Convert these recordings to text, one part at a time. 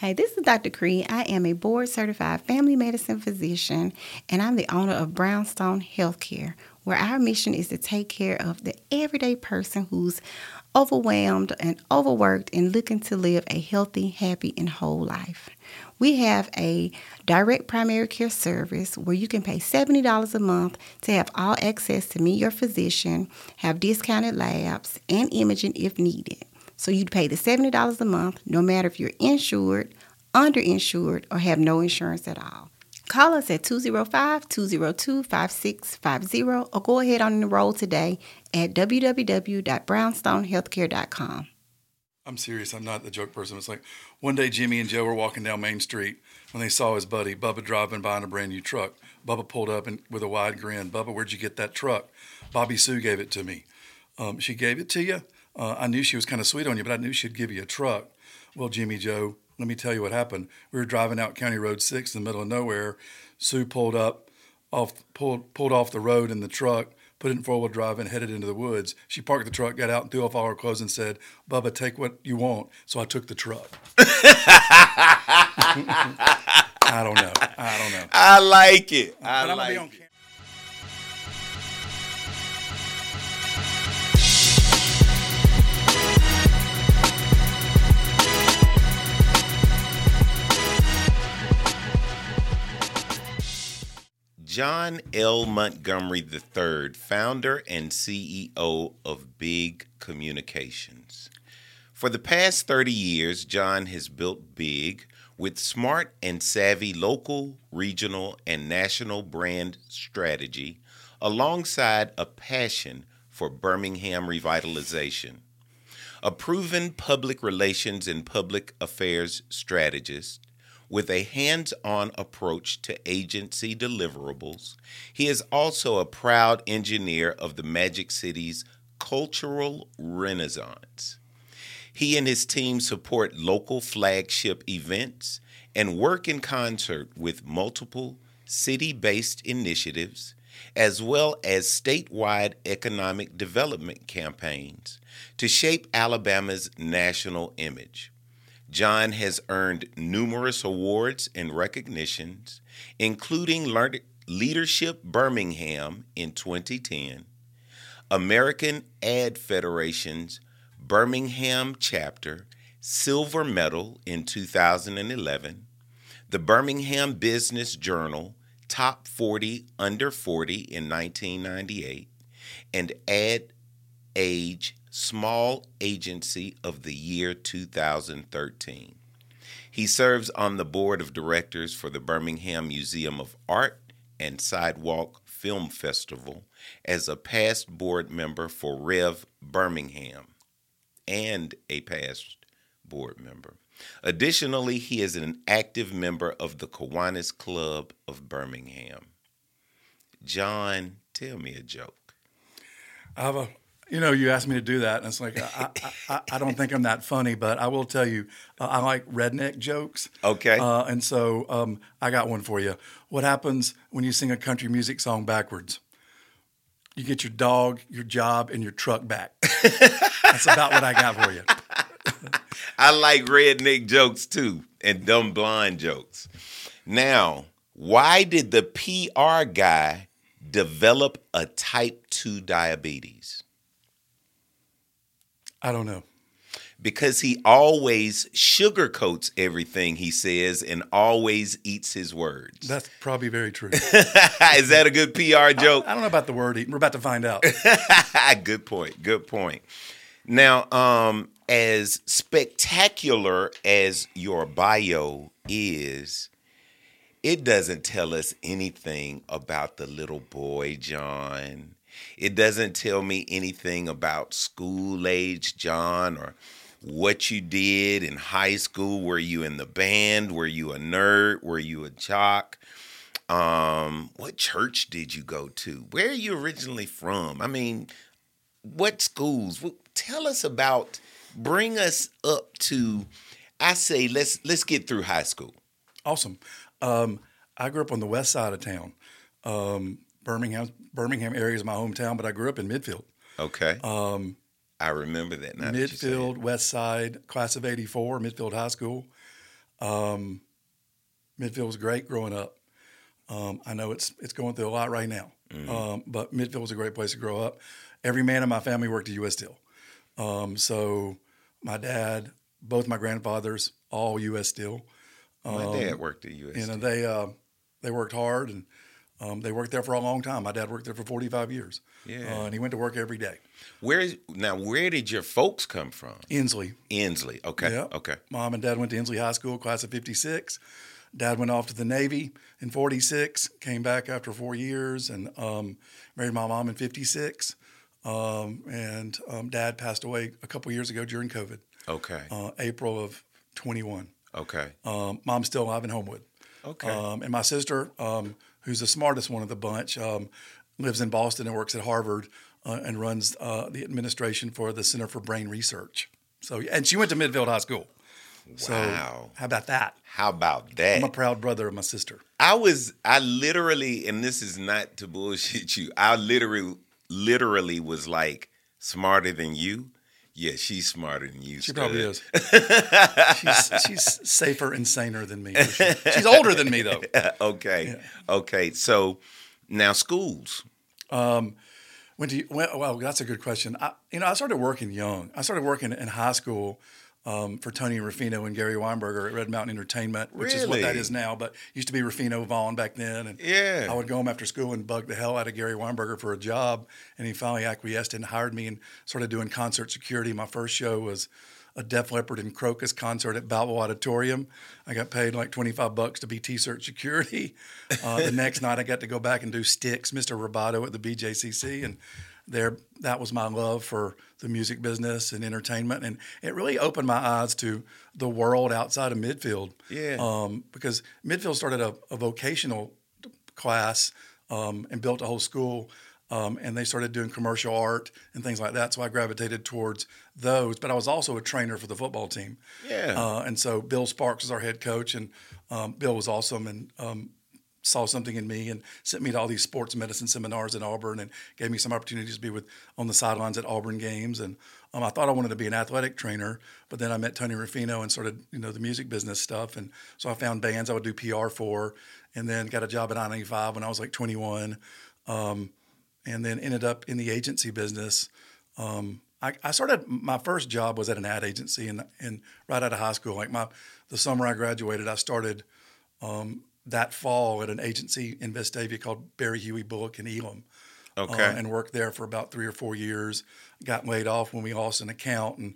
Hey, this is Dr. Crean. I am a board-certified family medicine physician, and I'm the owner of Brownstone Healthcare, where our mission is to take care of the everyday person who's overwhelmed and overworked and looking to live a healthy, happy, and whole life. We have a direct primary care service where you can pay $70 a month to have all access to meet your physician, have discounted labs, and imaging if needed. So you'd pay the $70 a month, no matter if you're insured, underinsured, or have no insurance at all. Call us at 205-202-5650 or go ahead and enroll today at www.brownstonehealthcare.com. I'm serious. I'm not the joke person. It's like one day Jimmy and Joe were walking down Main Street when they saw his buddy Bubba driving by in a brand new truck. Bubba pulled up and with a wide grin. "Bubba, where'd you get that truck?" "Bobby Sue gave it to me." "She gave it to you? I knew she was kind of sweet on you, but I knew she'd give you a truck." "Well, Jimmy Joe, let me tell you what happened. We were driving out County Road 6 in the middle of nowhere. Sue pulled off the road in the truck, put it in four-wheel drive, and headed into the woods. She parked the truck, got out, and threw off all her clothes and said, 'Bubba, take what you want.' So I took the truck." I don't know. I like it. I like it. John L. Montgomery III, founder and CEO of Big Communications. For the past 30 years, John has built Big with smart and savvy local, regional, and national brand strategy alongside a passion for Birmingham revitalization. A proven public relations and public affairs strategist, with a hands-on approach to agency deliverables, he is also a proud engineer of the Magic City's cultural renaissance. He and his team support local flagship events and work in concert with multiple city-based initiatives, as well as statewide economic development campaigns to shape Alabama's national image. John has earned numerous awards and recognitions, including Leadership Birmingham in 2010, American Ad Federation's Birmingham Chapter Silver Medal in 2011, the Birmingham Business Journal Top 40 Under 40 in 1998, and Ad Age Small Agency of the Year 2013. He serves on the board of directors for the Birmingham Museum of Art and Sidewalk Film Festival as a past board member for Rev Birmingham and a past board member. Additionally, he is an active member of the Kiwanis Club of Birmingham. John, tell me a joke. You asked me to do that, and it's like, I don't think I'm that funny, but I will tell you, I like redneck jokes. Okay. And so I got one for you. What happens when you sing a country music song backwards? You get your dog, your job, and your truck back. That's about what I got for you. I like redneck jokes, too, and dumb blind jokes. Now, why did the PR guy develop a type 2 diabetes? I don't know. Because he always sugarcoats everything he says and always eats his words. That's probably very true. Is that a good PR joke? I don't know about the word eating. We're about to find out. Good point. Now, as spectacular as your bio is, it doesn't tell us anything about the little boy, John. It doesn't tell me anything about school-age John or what you did in high school. Were you in the band? Were you a nerd? Were you a jock? What church did you go to? Where are you originally from? I mean, what schools? Tell us about, bring us up to, I say, let's get through high school. Awesome. I grew up on the west side of town. Birmingham area is my hometown, but I grew up in Midfield. Okay. I remember that. Midfield, West Side, class of '84, Midfield High School. Midfield was great growing up. I know it's going through a lot right now, but Midfield was a great place to grow up. Every man in my family worked at U.S. Steel. So my dad, both my grandfathers, all U.S. Steel. My dad worked at U.S. Steel. And they worked hard, and they worked there for a long time. My dad worked there for 45 years. Yeah. And he went to work every day. Where did your folks come from? Inslee. Okay. Yep. Okay. Mom and dad went to Inslee High School, class of 56. Dad went off to the Navy in 46, came back after 4 years, and married my mom in 56. Dad passed away a couple years ago during COVID. Okay. April of 21. Okay. Mom's still alive in Homewood. Okay. And my sister, who's the smartest one of the bunch, lives in Boston and works at Harvard and runs the administration for the Center for Brain Research. So, and she went to Midfield High School. Wow. So how about that? I'm a proud brother of my sister. I literally, and this is not to bullshit you, I literally was like smarter than you. Yeah, she's smarter than you. She probably is. She's safer and saner than me. Sure. She's older than me, though. Okay. Yeah. Okay. So now schools. Well, that's a good question. I started working young. I started working in high school for Tony Rufino and Gary Weinberger at Red Mountain Entertainment, which is what that is now, but used to be Rufino Vaughn back then. And yeah. I would go home after school and bug the hell out of Gary Weinberger for a job, and he finally acquiesced and hired me and started doing concert security. My first show was a Def Leppard and Crocus concert at Balboa Auditorium. I got paid like $25 to be T-shirt security. The next night I got to go back and do Sticks, Mr. Roboto at the BJCC, and that was my love for the music business and entertainment, and it really opened my eyes to the world outside of Midfield. Yeah, because Midfield started a vocational class and built a whole school, and they started doing commercial art and things like that. So I gravitated towards those, but I was also a trainer for the football team. Yeah, and so Bill Sparks was our head coach, and Bill was awesome, and saw something in me and sent me to all these sports medicine seminars in Auburn and gave me some opportunities to be on the sidelines at Auburn games. And I thought I wanted to be an athletic trainer, but then I met Tony Rufino and started, the music business stuff. And so I found bands I would do PR for, and then got a job at I-95 when I was like 21, and then ended up in the agency business. I started, my first job was at an ad agency, and right out of high school, like the summer I graduated, I started that fall at an agency in Vestavia called Barry Huey Bullock in Elam. Okay. And worked there for about 3 or 4 years. Got laid off when we lost an account and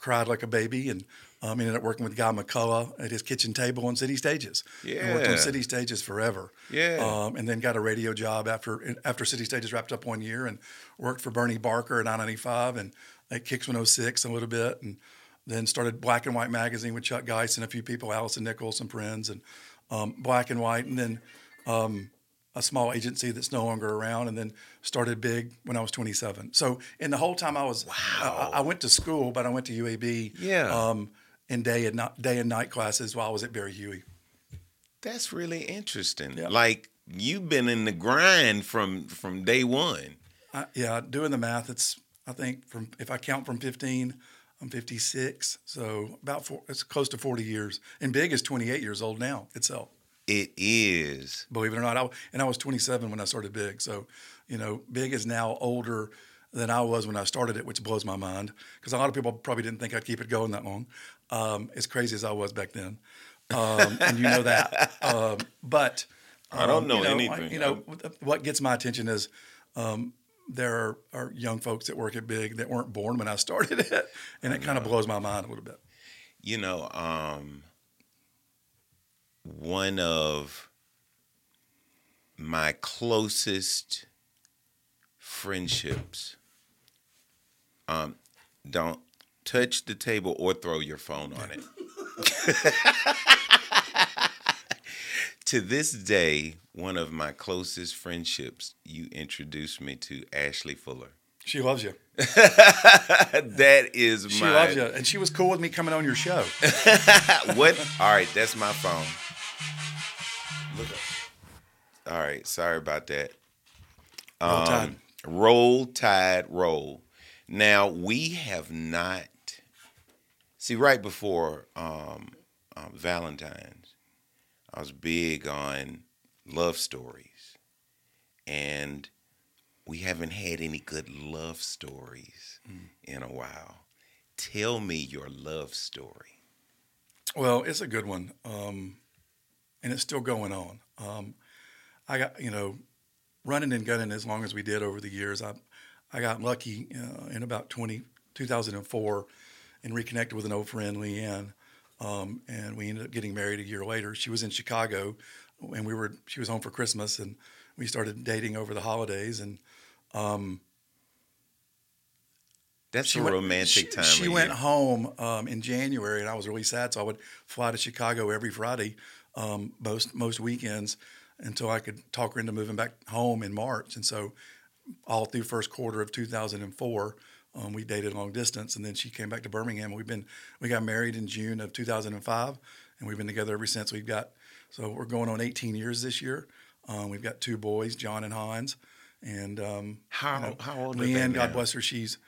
cried like a baby, and ended up working with Guy McCullough at his kitchen table on City Stages. Yeah. And worked on City Stages forever. Yeah. And then got a radio job after City Stages wrapped up 1 year, and worked for Bernie Barker at I-95 and at Kix 106 a little bit, and then started Black and White Magazine with Chuck Geis and a few people, Allison Nichols, some friends, and Black and White, and then a small agency that's no longer around, and then started Big when I was 27. So, and the whole time I was, I went to school, but I went to UAB, in day and night classes while I was at Barry Huey. That's really interesting. Yeah. Like, you've been in the grind from day one. Doing the math, if I count from 15. I'm 56, so it's close to 40 years. And Big is 28 years old now itself. It is. Believe it or not. I was 27 when I started Big. So, Big is now older than I was when I started it, which blows my mind, because a lot of people probably didn't think I'd keep it going that long, as crazy as I was back then. And you know that. But I don't know anything. What gets my attention is there are young folks that work at Big that weren't born when I started it, and it kind of blows my mind a little bit. One of my closest friendships, don't touch the table or throw your phone on it. To this day, one of my closest friendships, you introduced me to Ashley Fuller. She loves you. She loves you, and she was cool with me coming on your show. What? All right, that's my phone. Look up. All right, sorry about that. Roll Tide. Roll Tide, roll. Now, we have not... See, right before Valentine's. I was big on love stories, and we haven't had any good love stories in a while. Tell me your love story. Well, it's a good one, and it's still going on. I got, running and gunning as long as we did over the years. I got lucky in about 2004 and reconnected with an old friend, Leanne, and we ended up getting married a year later. She was in Chicago, and she was home for Christmas, and we started dating over the holidays. And that's a romantic time. She went home in January, and I was really sad, so I would fly to Chicago every Friday, most weekends, until I could talk her into moving back home in March. And so all through first quarter of 2004, we dated long distance, and then she came back to Birmingham. We got married in June of 2005, and we've been together ever since. So we're going on 18 years this year. We've got two boys, John and Hans. And how old are they now? Leanne, God bless her, she's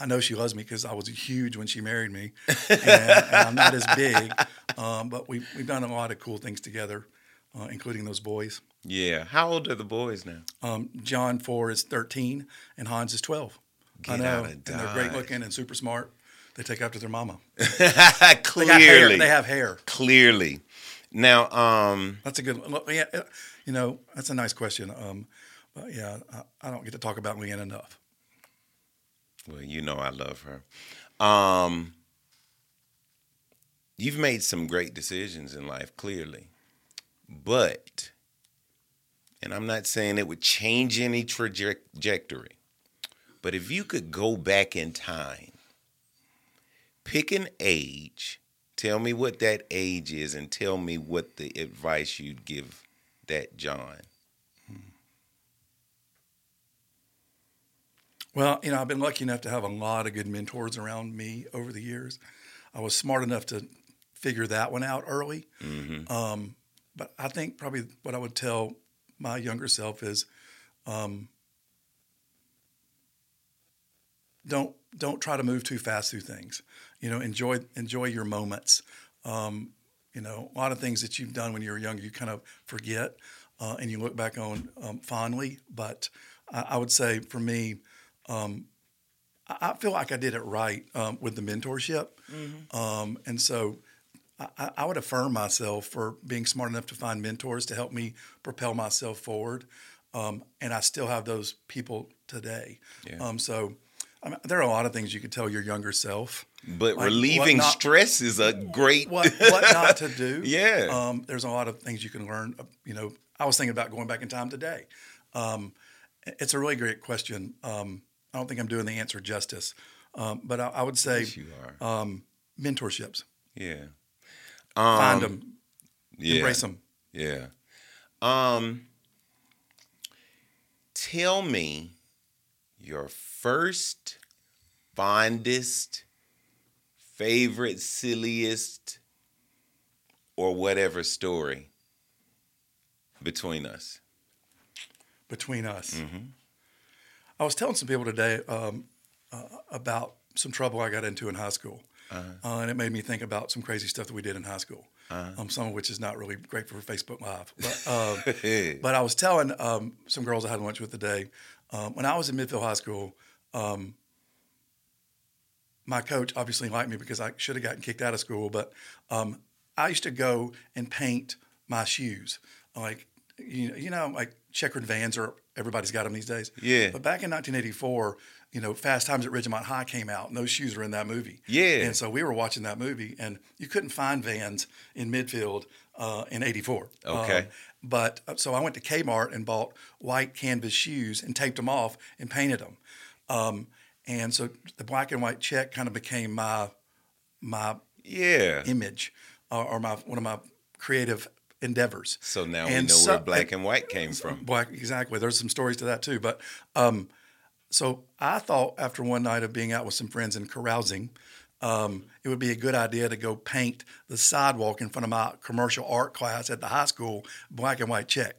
I know she loves me because I was huge when she married me, and I'm not as big. But we've done a lot of cool things together, including those boys. Yeah. How old are the boys now? John 4 is 13, and Hans is 12. Get out of Dodge. And they're great looking and super smart. They take after their mama. Clearly, they have hair. Clearly. Now, that's a good. Yeah, that's a nice question. But yeah, I don't get to talk about Leanne enough. Well, I love her. You've made some great decisions in life, clearly. But, and I'm not saying it would change any trajectory, but if you could go back in time, pick an age, tell me what that age is, and tell me what the advice you'd give that John. Well, I've been lucky enough to have a lot of good mentors around me over the years. I was smart enough to figure that one out early. Mm-hmm. But I think probably what I would tell my younger self is don't try to move too fast through things. Enjoy your moments. A lot of things that you've done when you were younger, you kind of forget and you look back on fondly. But I would say for me, I feel like I did it right with the mentorship. Mm-hmm. And so I would affirm myself for being smart enough to find mentors to help me propel myself forward. And I still have those people today. Yeah. There are a lot of things you could tell your younger self. But like relieving stress is a great... what not to do. Yeah. There's a lot of things you can learn. I was thinking about going back in time today. It's a really great question. I don't think I'm doing the answer justice, but I would say yes, you are. Mentorships. Yeah, find them, embrace them. Yeah. Tell me your first, fondest, favorite, silliest, or whatever story between us. Between us. Mm-hmm. I was telling some people today about some trouble I got into in high school. Uh-huh. And it made me think about some crazy stuff that we did in high school, uh-huh. Some of which is not really great for Facebook Live. But I was telling some girls I had lunch with today, when I was in Midfield High School, my coach obviously liked me because I should have gotten kicked out of school, but I used to go and paint my shoes. Like, like checkered Vans are... Everybody's got them these days. Yeah. But back in 1984, Fast Times at Ridgemont High came out, and those shoes were in that movie. Yeah. And so we were watching that movie, and you couldn't find Vans in Midfield in 84. Okay. But so I went to Kmart and bought white canvas shoes and taped them off and painted them. And so the black and white check kind of became my image or one of my creative endeavors. So now we know where black and white came from. Black, exactly. There's some stories to that too. But so I thought after one night of being out with some friends and carousing, it would be a good idea to go paint the sidewalk in front of my commercial art class at the high school, black and white check.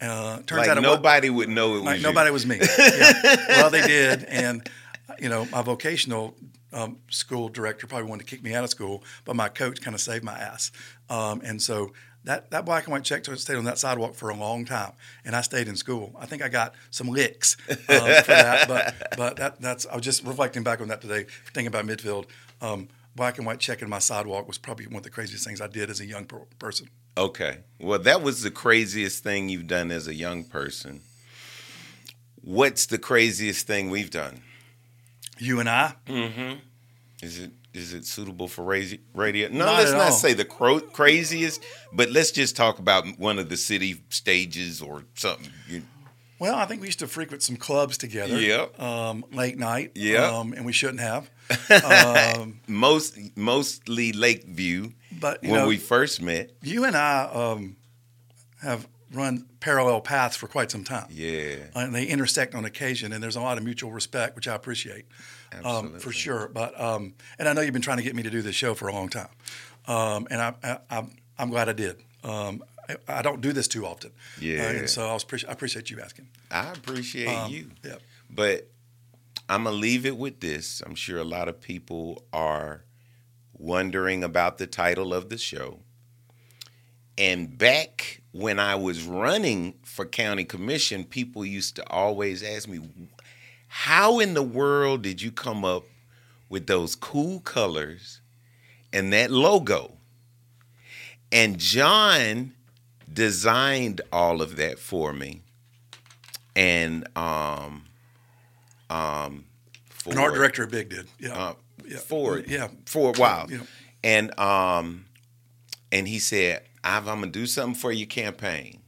Turns out nobody would know it was you. Nobody was me. Yeah. Well, they did. And, my vocational school director probably wanted to kick me out of school, but my coach kind of saved my ass. And so that black and white check stayed on that sidewalk for a long time, and I stayed in school. I think I got some licks for that, but that's I was just reflecting back on that today, thinking about Midfield. Black and white checking my sidewalk was probably one of the craziest things I did as a young person. Okay. Well, that was the craziest thing you've done as a young person. What's the craziest thing we've done? You and I? Mm-hmm. Is it suitable for radio? No, let's not say the craziest, but let's just talk about one of the city stages or something. Well, I think we used to frequent some clubs together. Yep. Late night. Yeah. And we shouldn't have. Mostly Lakeview. But when we first met, you and I have run parallel paths for quite some time. Yeah, and they intersect on occasion, and there's a lot of mutual respect, which I appreciate. Absolutely. For sure. But and I know you've been trying to get me to do this show for a long time, and I'm glad I did. I don't do this too often. Yeah, and so I appreciate you asking. I appreciate you. Yeah, but I'm gonna leave it with this. I'm sure a lot of people are wondering about the title of the show. And back when I was running for county commission, people used to always ask me, how in the world did you come up with those cool colors and that logo? And John designed all of that for me. And an art director at Big did. Yeah. For a while. Yeah. And he said, I'm going to do something for your campaign,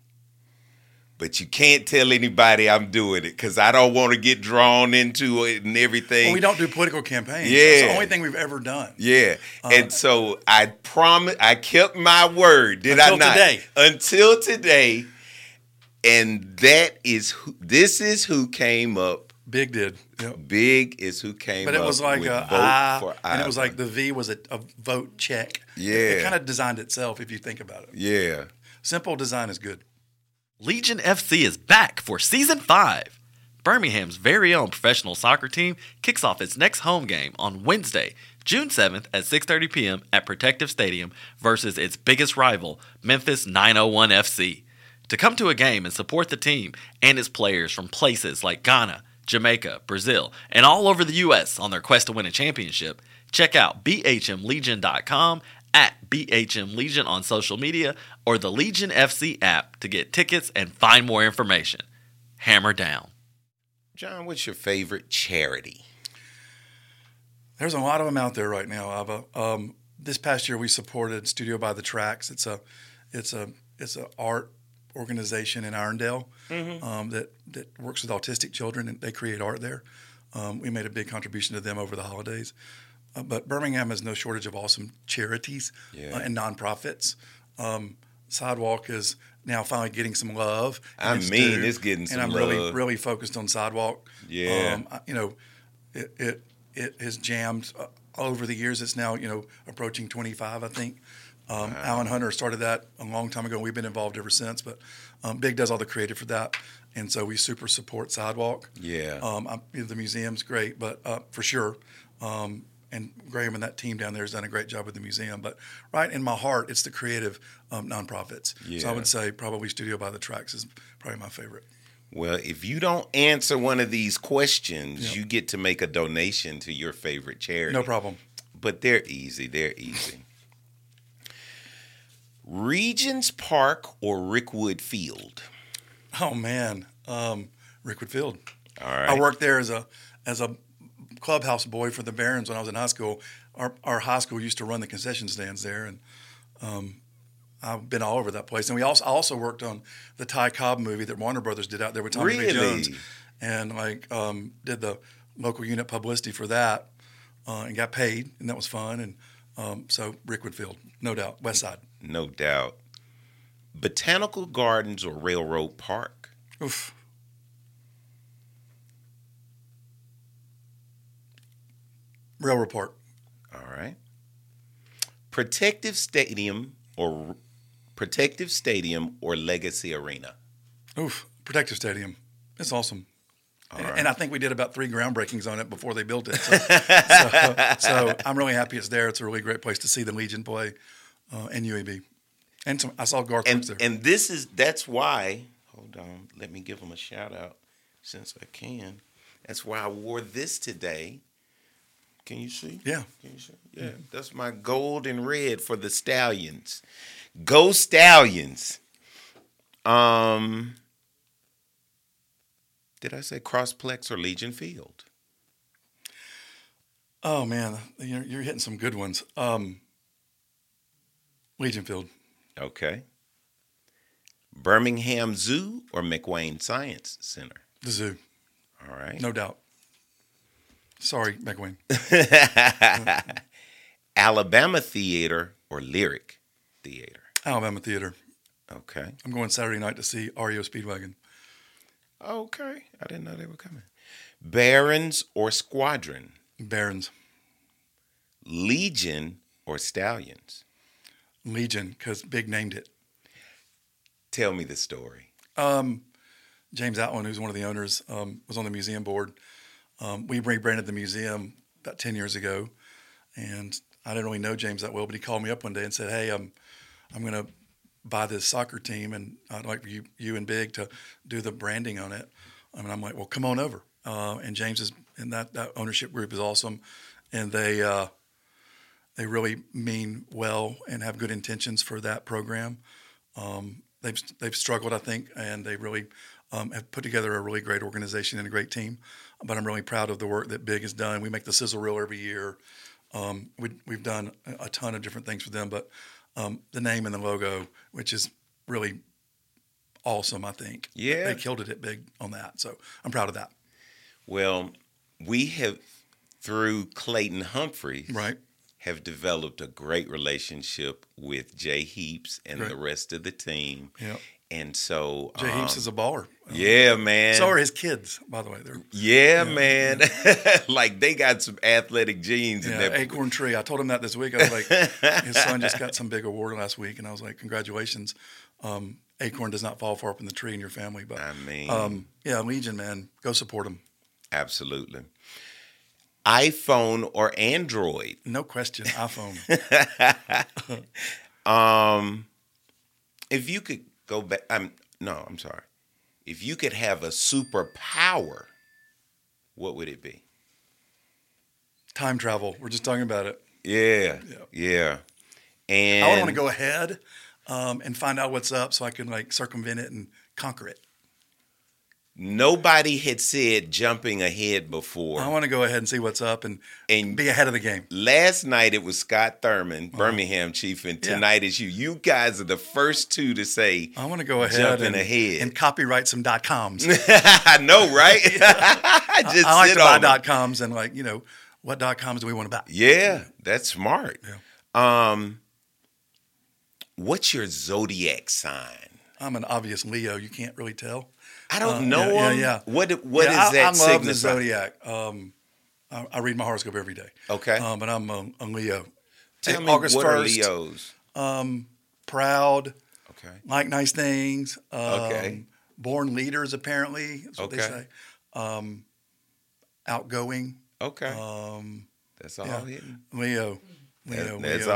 but you can't tell anybody I'm doing it because I don't want to get drawn into it and everything. Well, we don't do political campaigns. Yeah. It's the only thing we've ever done. Yeah. And so I promised, I kept my word. Did I not? Until today. And this is who came up. Big did. Yep. Big is who came up. But it was like a vote, and it was like the V was a vote check. Yeah. It kind of designed itself if you think about it. Yeah. Simple design is good. Legion FC is back for Season 5. Birmingham's very own professional soccer team kicks off its next home game on Wednesday, June 7th at 6:30 p.m. at Protective Stadium versus its biggest rival, Memphis 901 FC. To come to a game and support the team and its players from places like Ghana, Jamaica, Brazil, and all over the U.S. on their quest to win a championship, check out bhmlegion.com, at bhmlegion on social media, or the Legion FC app to get tickets and find more information. Hammer down. John, what's your favorite charity? There's a lot of them out there right now, Ava. This past year we supported Studio by the Tracks. It's an art organization in Irondale, mm-hmm. that works with autistic children, and they create art there. We made a big contribution to them over the holidays. But Birmingham has no shortage of awesome charities and nonprofits. Sidewalk is now finally getting some love. It's getting some love. And I'm really, really focused on Sidewalk. Yeah. It has jammed over the years. It's now, approaching 25, I think. Wow. Alan Hunter started that a long time ago. We've been involved ever since, but Big does all the creative for that, and so we super support Sidewalk. Yeah, the museum's great, but for sure, and Graham and that team down there has done a great job with the museum. But right in my heart, it's the creative nonprofits. Yeah. So I would say probably Studio by the Tracks is probably my favorite. Well, if you don't answer one of these questions, you get to make a donation to your favorite charity. No problem. But they're easy. Regents Park or Rickwood Field? Oh man, Rickwood Field. All right. I worked there as a clubhouse boy for the Barons when I was in high school. Our high school used to run the concession stands there, and I've been all over that place. And we also worked on the Ty Cobb movie that Warner Brothers did out there with Tommy Lee Jones, and did the local unit publicity for that, and got paid, and that was fun. And so Rickwood Field, no doubt, West Side. No doubt. Botanical Gardens or Railroad Park? Oof. Railroad Park. All right. Protective Stadium or Legacy Arena? Oof. Protective Stadium. It's awesome. And I think we did about 3 groundbreakings on it before they built it. So I'm really happy it's there. It's a really great place to see the Legion play and UAB. And I saw Garth Brooks there. And that's why, hold on, let me give him a shout out since I can. That's why I wore this today. Can you see? Yeah. Can you see? Yeah. Mm-hmm. That's my gold and red for the Stallions. Go Stallions. Did I say Crossplex or Legion Field? Oh, man. You're hitting some good ones. Legion Field. Okay. Birmingham Zoo or McWayne Science Center? The zoo. All right. No doubt. Sorry, McWayne. Alabama Theater or Lyric Theater? Alabama Theater. Okay. I'm going Saturday night to see REO Speedwagon. Okay. I didn't know they were coming. Barons or Squadron? Barons. Legion or Stallions? Legion, because Big named it. Tell me the story. James Outland, who's one of the owners, was on the museum board. We rebranded the museum about 10 years ago, and I didn't really know James that well, but he called me up one day and said, hey, I'm going to buy this soccer team, and I'd like you and Big to do the branding on it. And I'm like, well, come on over. And James is in that ownership group is awesome, and they really mean well and have good intentions for that program. They've struggled, I think, and they really have put together a really great organization and a great team. But I'm really proud of the work that Big has done. We make the sizzle reel every year. We've done a ton of different things for them, but the name and the logo, which is really awesome, I think. Yeah. They killed it at Big on that, so I'm proud of that. Well, we have, through Clayton Humphreys, right, have developed a great relationship with Jay Heaps and the rest of the team. Yeah. And so Jay Heaps is a baller. Yeah, man. So are his kids, by the way. Man. Yeah. Like, they got some athletic genes in that acorn tree. I told him that this week. I was like, his son just got some big award last week, and I was like, congratulations. Acorn does not fall far up in the tree in your family. But I mean, Legion, man, go support him. Absolutely. iPhone or Android? No question, iPhone. If you could go back, if you could have a superpower, what would it be? Time travel. We're just talking about it. Yeah. And I would want to go ahead and find out what's up so I can circumvent it and conquer it. Nobody had said jumping ahead before. I want to go ahead and see what's up and be ahead of the game. Last night it was Scott Thurman, Birmingham chief, and tonight it's you. You guys are the first two to say I want to go ahead and copyright some .coms. I know, right? I like to buy .coms and what .coms do we want to buy? Yeah, that's smart. Yeah. What's your zodiac sign? I'm an obvious Leo. You can't really tell. I don't know him. Yeah. What is that signifying? I love the zodiac. I read my horoscope every day. Okay. But I'm a Leo. Tell me August what 1st, are Leos? Proud. Okay. Like nice things. Born leaders, apparently. That's what they say. Outgoing. Okay. That's all hidden. Leo. That's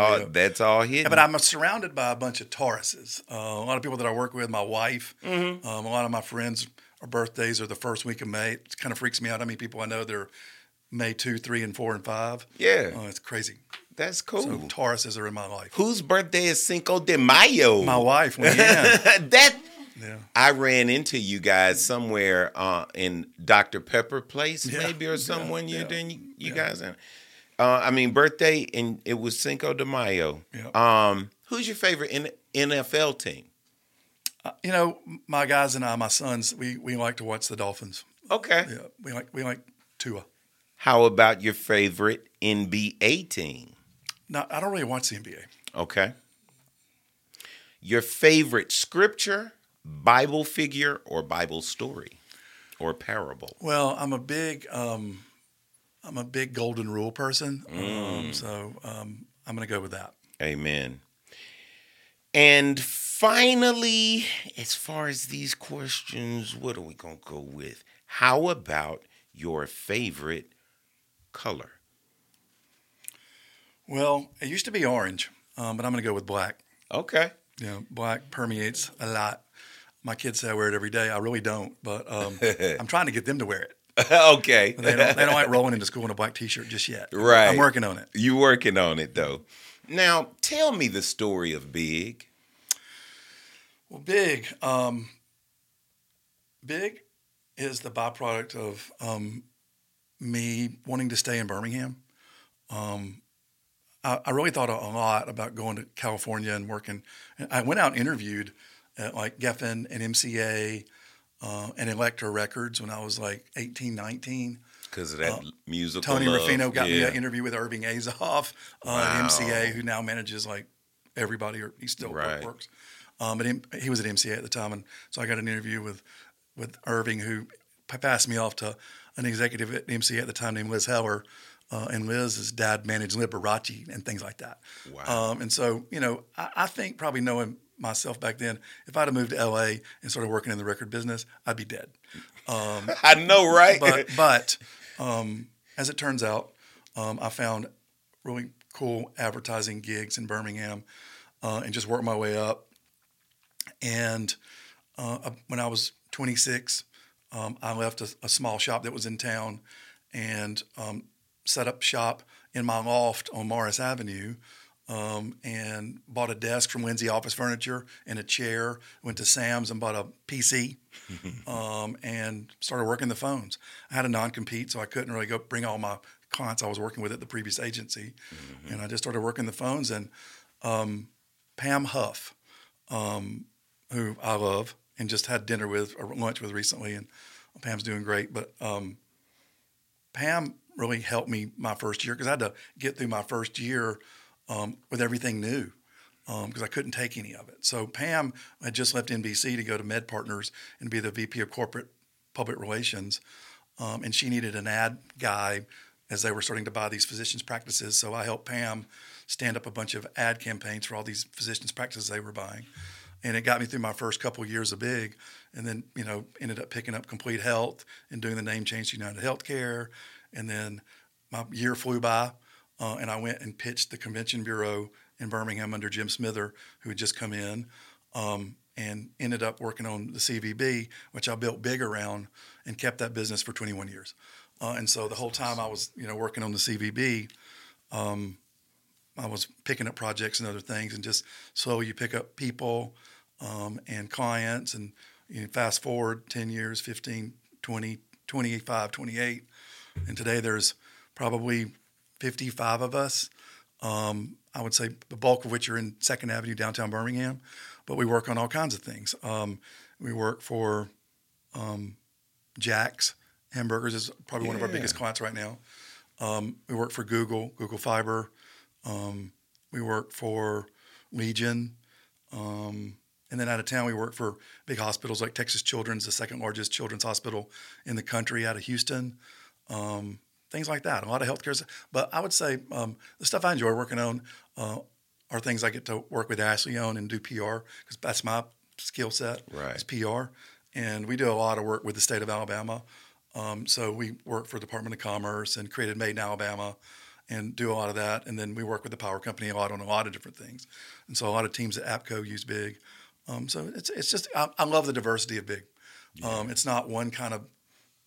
all hidden. Yeah, but I'm surrounded by a bunch of Tauruses. A lot of people that I work with, my wife, a lot of my friends, our birthdays are the first week of May. It kind of freaks me out. I mean, people I know, they're May 2, 3, and 4, and 5. Yeah. Oh, it's crazy. That's cool. So Tauruses are in my life. Whose birthday is Cinco de Mayo? My wife, Leanne. I ran into you guys somewhere in Dr. Pepper Place, maybe, or someone guys in. Birthday, and it was Cinco de Mayo. Yep. Who's your favorite NFL team? My guys and I, my sons, we like to watch the Dolphins. Okay. Yeah, we like Tua. How about your favorite NBA team? No, I don't really watch the NBA. Okay. Your favorite scripture, Bible figure, or Bible story, or parable? Well, I'm a big golden rule person, so I'm going to go with that. Amen. And finally, as far as these questions, what are we going to go with? How about your favorite color? Well, it used to be orange, but I'm going to go with black. Okay. Yeah, black permeates a lot. My kids say I wear it every day. I really don't, but I'm trying to get them to wear it. Okay. They don't like rolling into school in a black T-shirt just yet. Right. I'm working on it. You're working on it, though. Now, tell me the story of Big. Well, Big is the byproduct of me wanting to stay in Birmingham. I really thought a lot about going to California and working. I went out and interviewed at like Geffen and MCA and Elektra Records when I was like 18, 19. Because of that musical Tony love. Rufino got me an interview with Irving Azoff at MCA, who now manages like everybody, or he still works. But he was at MCA at the time, and so I got an interview with Irving, who passed me off to an executive at MCA at the time named Liz Heller, and Liz's dad managed Liberace and things like that. Wow. And so, you know, I think probably knowing myself back then, if I'd have moved to L.A. and started working in the record business, I'd be dead. I know, right? But as it turns out, I found really cool advertising gigs in Birmingham and just worked my way up. And when I was 26, I left a small shop that was in town and set up shop in my loft on Morris Avenue. And bought a desk from Lindsay Office Furniture and a chair, went to Sam's and bought a PC, and started working the phones. I had a non-compete, so I couldn't really go bring all my clients I was working with at the previous agency. Mm-hmm. And I just started working the phones, and Pam Huff, who I love and just had dinner with or lunch with recently, and Pam's doing great, but Pam really helped me my first year because I had to get through my first year with everything new because I couldn't take any of it. So Pam had just left NBC to go to Med Partners and be the VP of Corporate Public Relations, and she needed an ad guy as they were starting to buy these physicians' practices. So I helped Pam stand up a bunch of ad campaigns for all these physicians' practices they were buying. And it got me through my first couple of years of Big, and then, you know, ended up picking up Complete Health and doing the name change to United Healthcare. And then my year flew by. And I went and pitched the Convention Bureau in Birmingham under Jim Smither, who had just come in, and ended up working on the CVB, which I built Big around and kept that business for 21 years. And so the whole time I was, you know, working on the CVB, I was picking up projects and other things, and just slowly you pick up people and clients, and you know, fast forward 10 years, 15, 20, 25, 28, and today there's probably 55 of us, I would say the bulk of which are in 2nd Avenue, downtown Birmingham, but we work on all kinds of things. We work for Jack's Hamburgers is probably one of our biggest clients right now. We work for Google Fiber. We work for Legion. And then out of town, we work for big hospitals like Texas Children's, the 2nd largest children's hospital in the country out of Houston. Things like that, a lot of healthcare stuff. But I would say the stuff I enjoy working on are things I get to work with Ashley on and do PR, because that's my skill set, is PR. And we do a lot of work with the state of Alabama. So we work for the Department of Commerce and created Made in Alabama and do a lot of that. And then we work with the power company a lot on a lot of different things. And so a lot of teams at APCO use Big. So it's just I love the diversity of Big. Yeah. It's not one kind of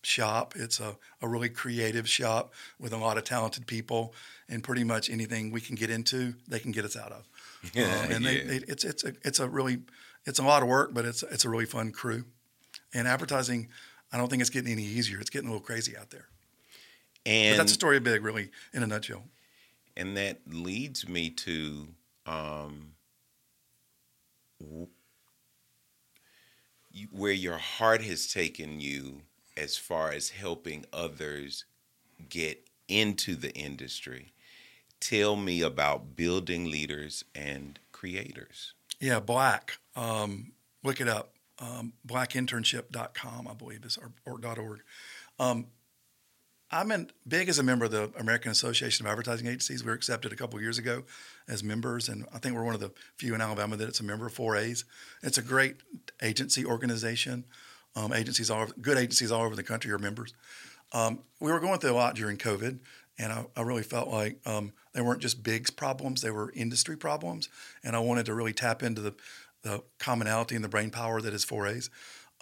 shop. It's a really creative shop with a lot of talented people, and pretty much anything we can get into, they can get us out of. It's a lot of work, but it's a really fun crew. And advertising, I don't think it's getting any easier. It's getting a little crazy out there. And but that's the story of Big, really, in a nutshell. And that leads me to where your heart has taken you as far as helping others get into the industry. Tell me about building leaders and creators. Yeah, Black. Look it up. Blackinternship.com, I believe, is or .org. I'm in Big as a member of the American Association of Advertising Agencies. We were accepted a couple of years ago as members, and I think we're one of the few in Alabama that it's a member of 4As. It's a great agency organization. Agencies all over, good agencies all over the country are members. We were going through a lot during COVID, and I really felt like they weren't just big problems; they were industry problems. And I wanted to really tap into the commonality and the brain power that is 4As.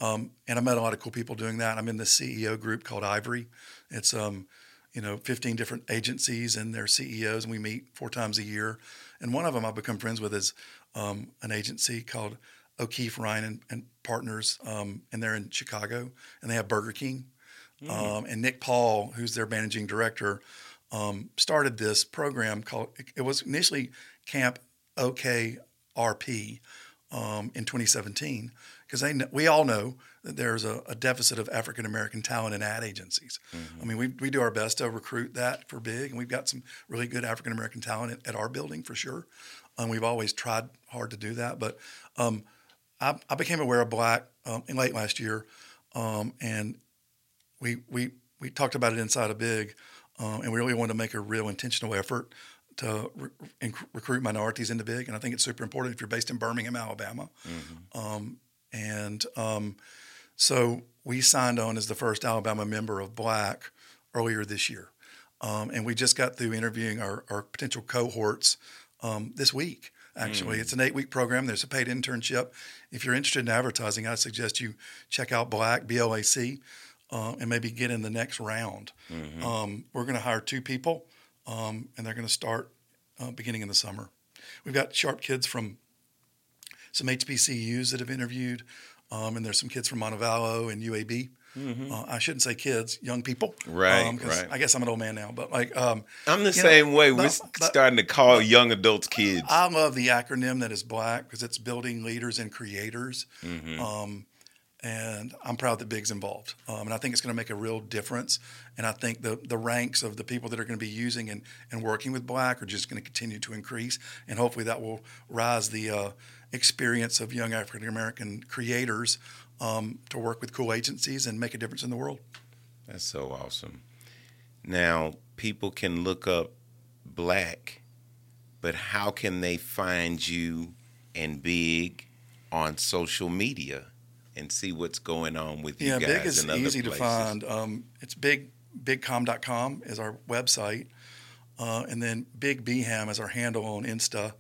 And I met a lot of cool people doing that. I'm in this CEO group called Ivory. It's 15 different agencies and their CEOs, and we meet 4 times a year. And one of them I've become friends with is an agency called O'Keefe, Ryan and Partners, and they're in Chicago, and they have Burger King. Mm-hmm. And Nick Paul, who's their managing director, started this program called, it was initially Camp OKRP in 2017, because we all know that there's a deficit of African-American talent in ad agencies. Mm-hmm. I mean, we do our best to recruit that for big, and we've got some really good African-American talent at our building for sure. And we've always tried hard to do that. But I became aware of Black in late last year, and we talked about it inside of Big, and we really wanted to make a real intentional effort to recruit minorities into Big. And I think it's super important if you're based in Birmingham, Alabama. Mm-hmm. So we signed on as the first Alabama member of Black earlier this year. And we just got through interviewing our potential cohorts this week. Actually, It's an 8-week program. There's a paid internship. If you're interested in advertising, I suggest you check out Black, BLAC, and maybe get in the next round. Mm-hmm. We're going to hire 2 people, and they're going to start beginning in the summer. We've got sharp kids from some HBCUs that have interviewed, and there's some kids from Montevallo and UAB. Mm-hmm. I shouldn't say kids, young people. Right, right. I guess I'm an old man now, but like... I'm the same way. We're starting to call young adults kids. I love the acronym that is Black because it's building leaders and creators. Mm-hmm. And I'm proud that Big's involved. And I think it's going to make a real difference. And I think the ranks of the people that are going to be using and working with Black are just going to continue to increase. And hopefully that will rise the experience of young African-American creators to work with cool agencies and make a difference in the world. That's so awesome. Now, people can look up Black, but how can they find you and Big on social media and see what's going on with you guys? Yeah, Big is easy to find. It's bigcom.com is our website. And then Big Beham is our handle on Insta.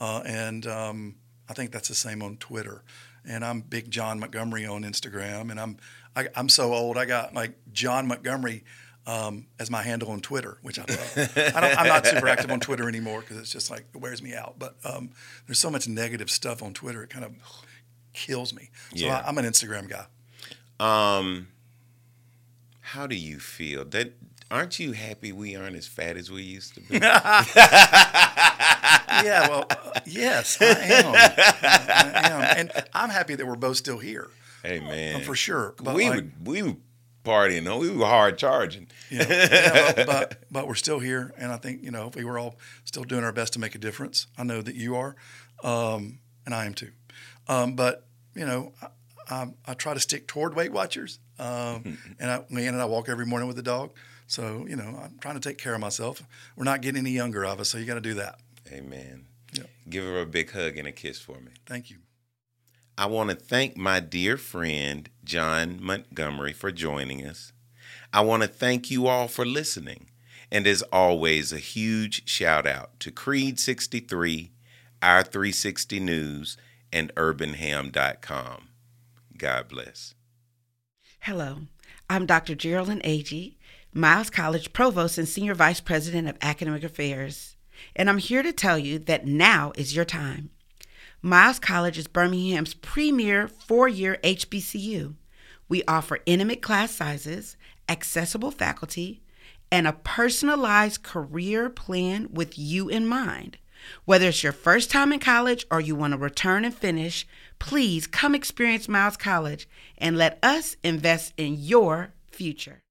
And I think that's the same on Twitter. And I'm Big John Montgomery on Instagram. And I'm so old, I got like John Montgomery as my handle on Twitter, which I love. I'm not super active on Twitter anymore because it's just like it wears me out. But there's so much negative stuff on Twitter, it kind of kills me. So yeah. I'm an Instagram guy. How do you feel? Aren't you happy we aren't as fat as we used to be? Yeah, well, yes, I am. And I'm happy that we're both still here. Hey, man. For sure. But we were partying, though. We were hard charging. But we're still here, and I think, hopefully we're all still doing our best to make a difference. I know that you are, and I am too. I try to stick toward Weight Watchers, and Leanne and I walk every morning with the dog. So, I'm trying to take care of myself. We're not getting any younger, obviously, so you got to do that. Amen. Yep. Give her a big hug and a kiss for me. Thank you. I want to thank my dear friend, John Montgomery, for joining us. I want to thank you all for listening. And as always, a huge shout out to Creed 63, Our 360 News, and urbanham.com. God bless. Hello, I'm Dr. Geraldine Agee, Miles College Provost and Senior Vice President of Academic Affairs. And I'm here to tell you that now is your time. Miles College is Birmingham's premier 4-year HBCU. We offer intimate class sizes, accessible faculty, and a personalized career plan with you in mind. Whether it's your first time in college or you want to return and finish, please come experience Miles College and let us invest in your future.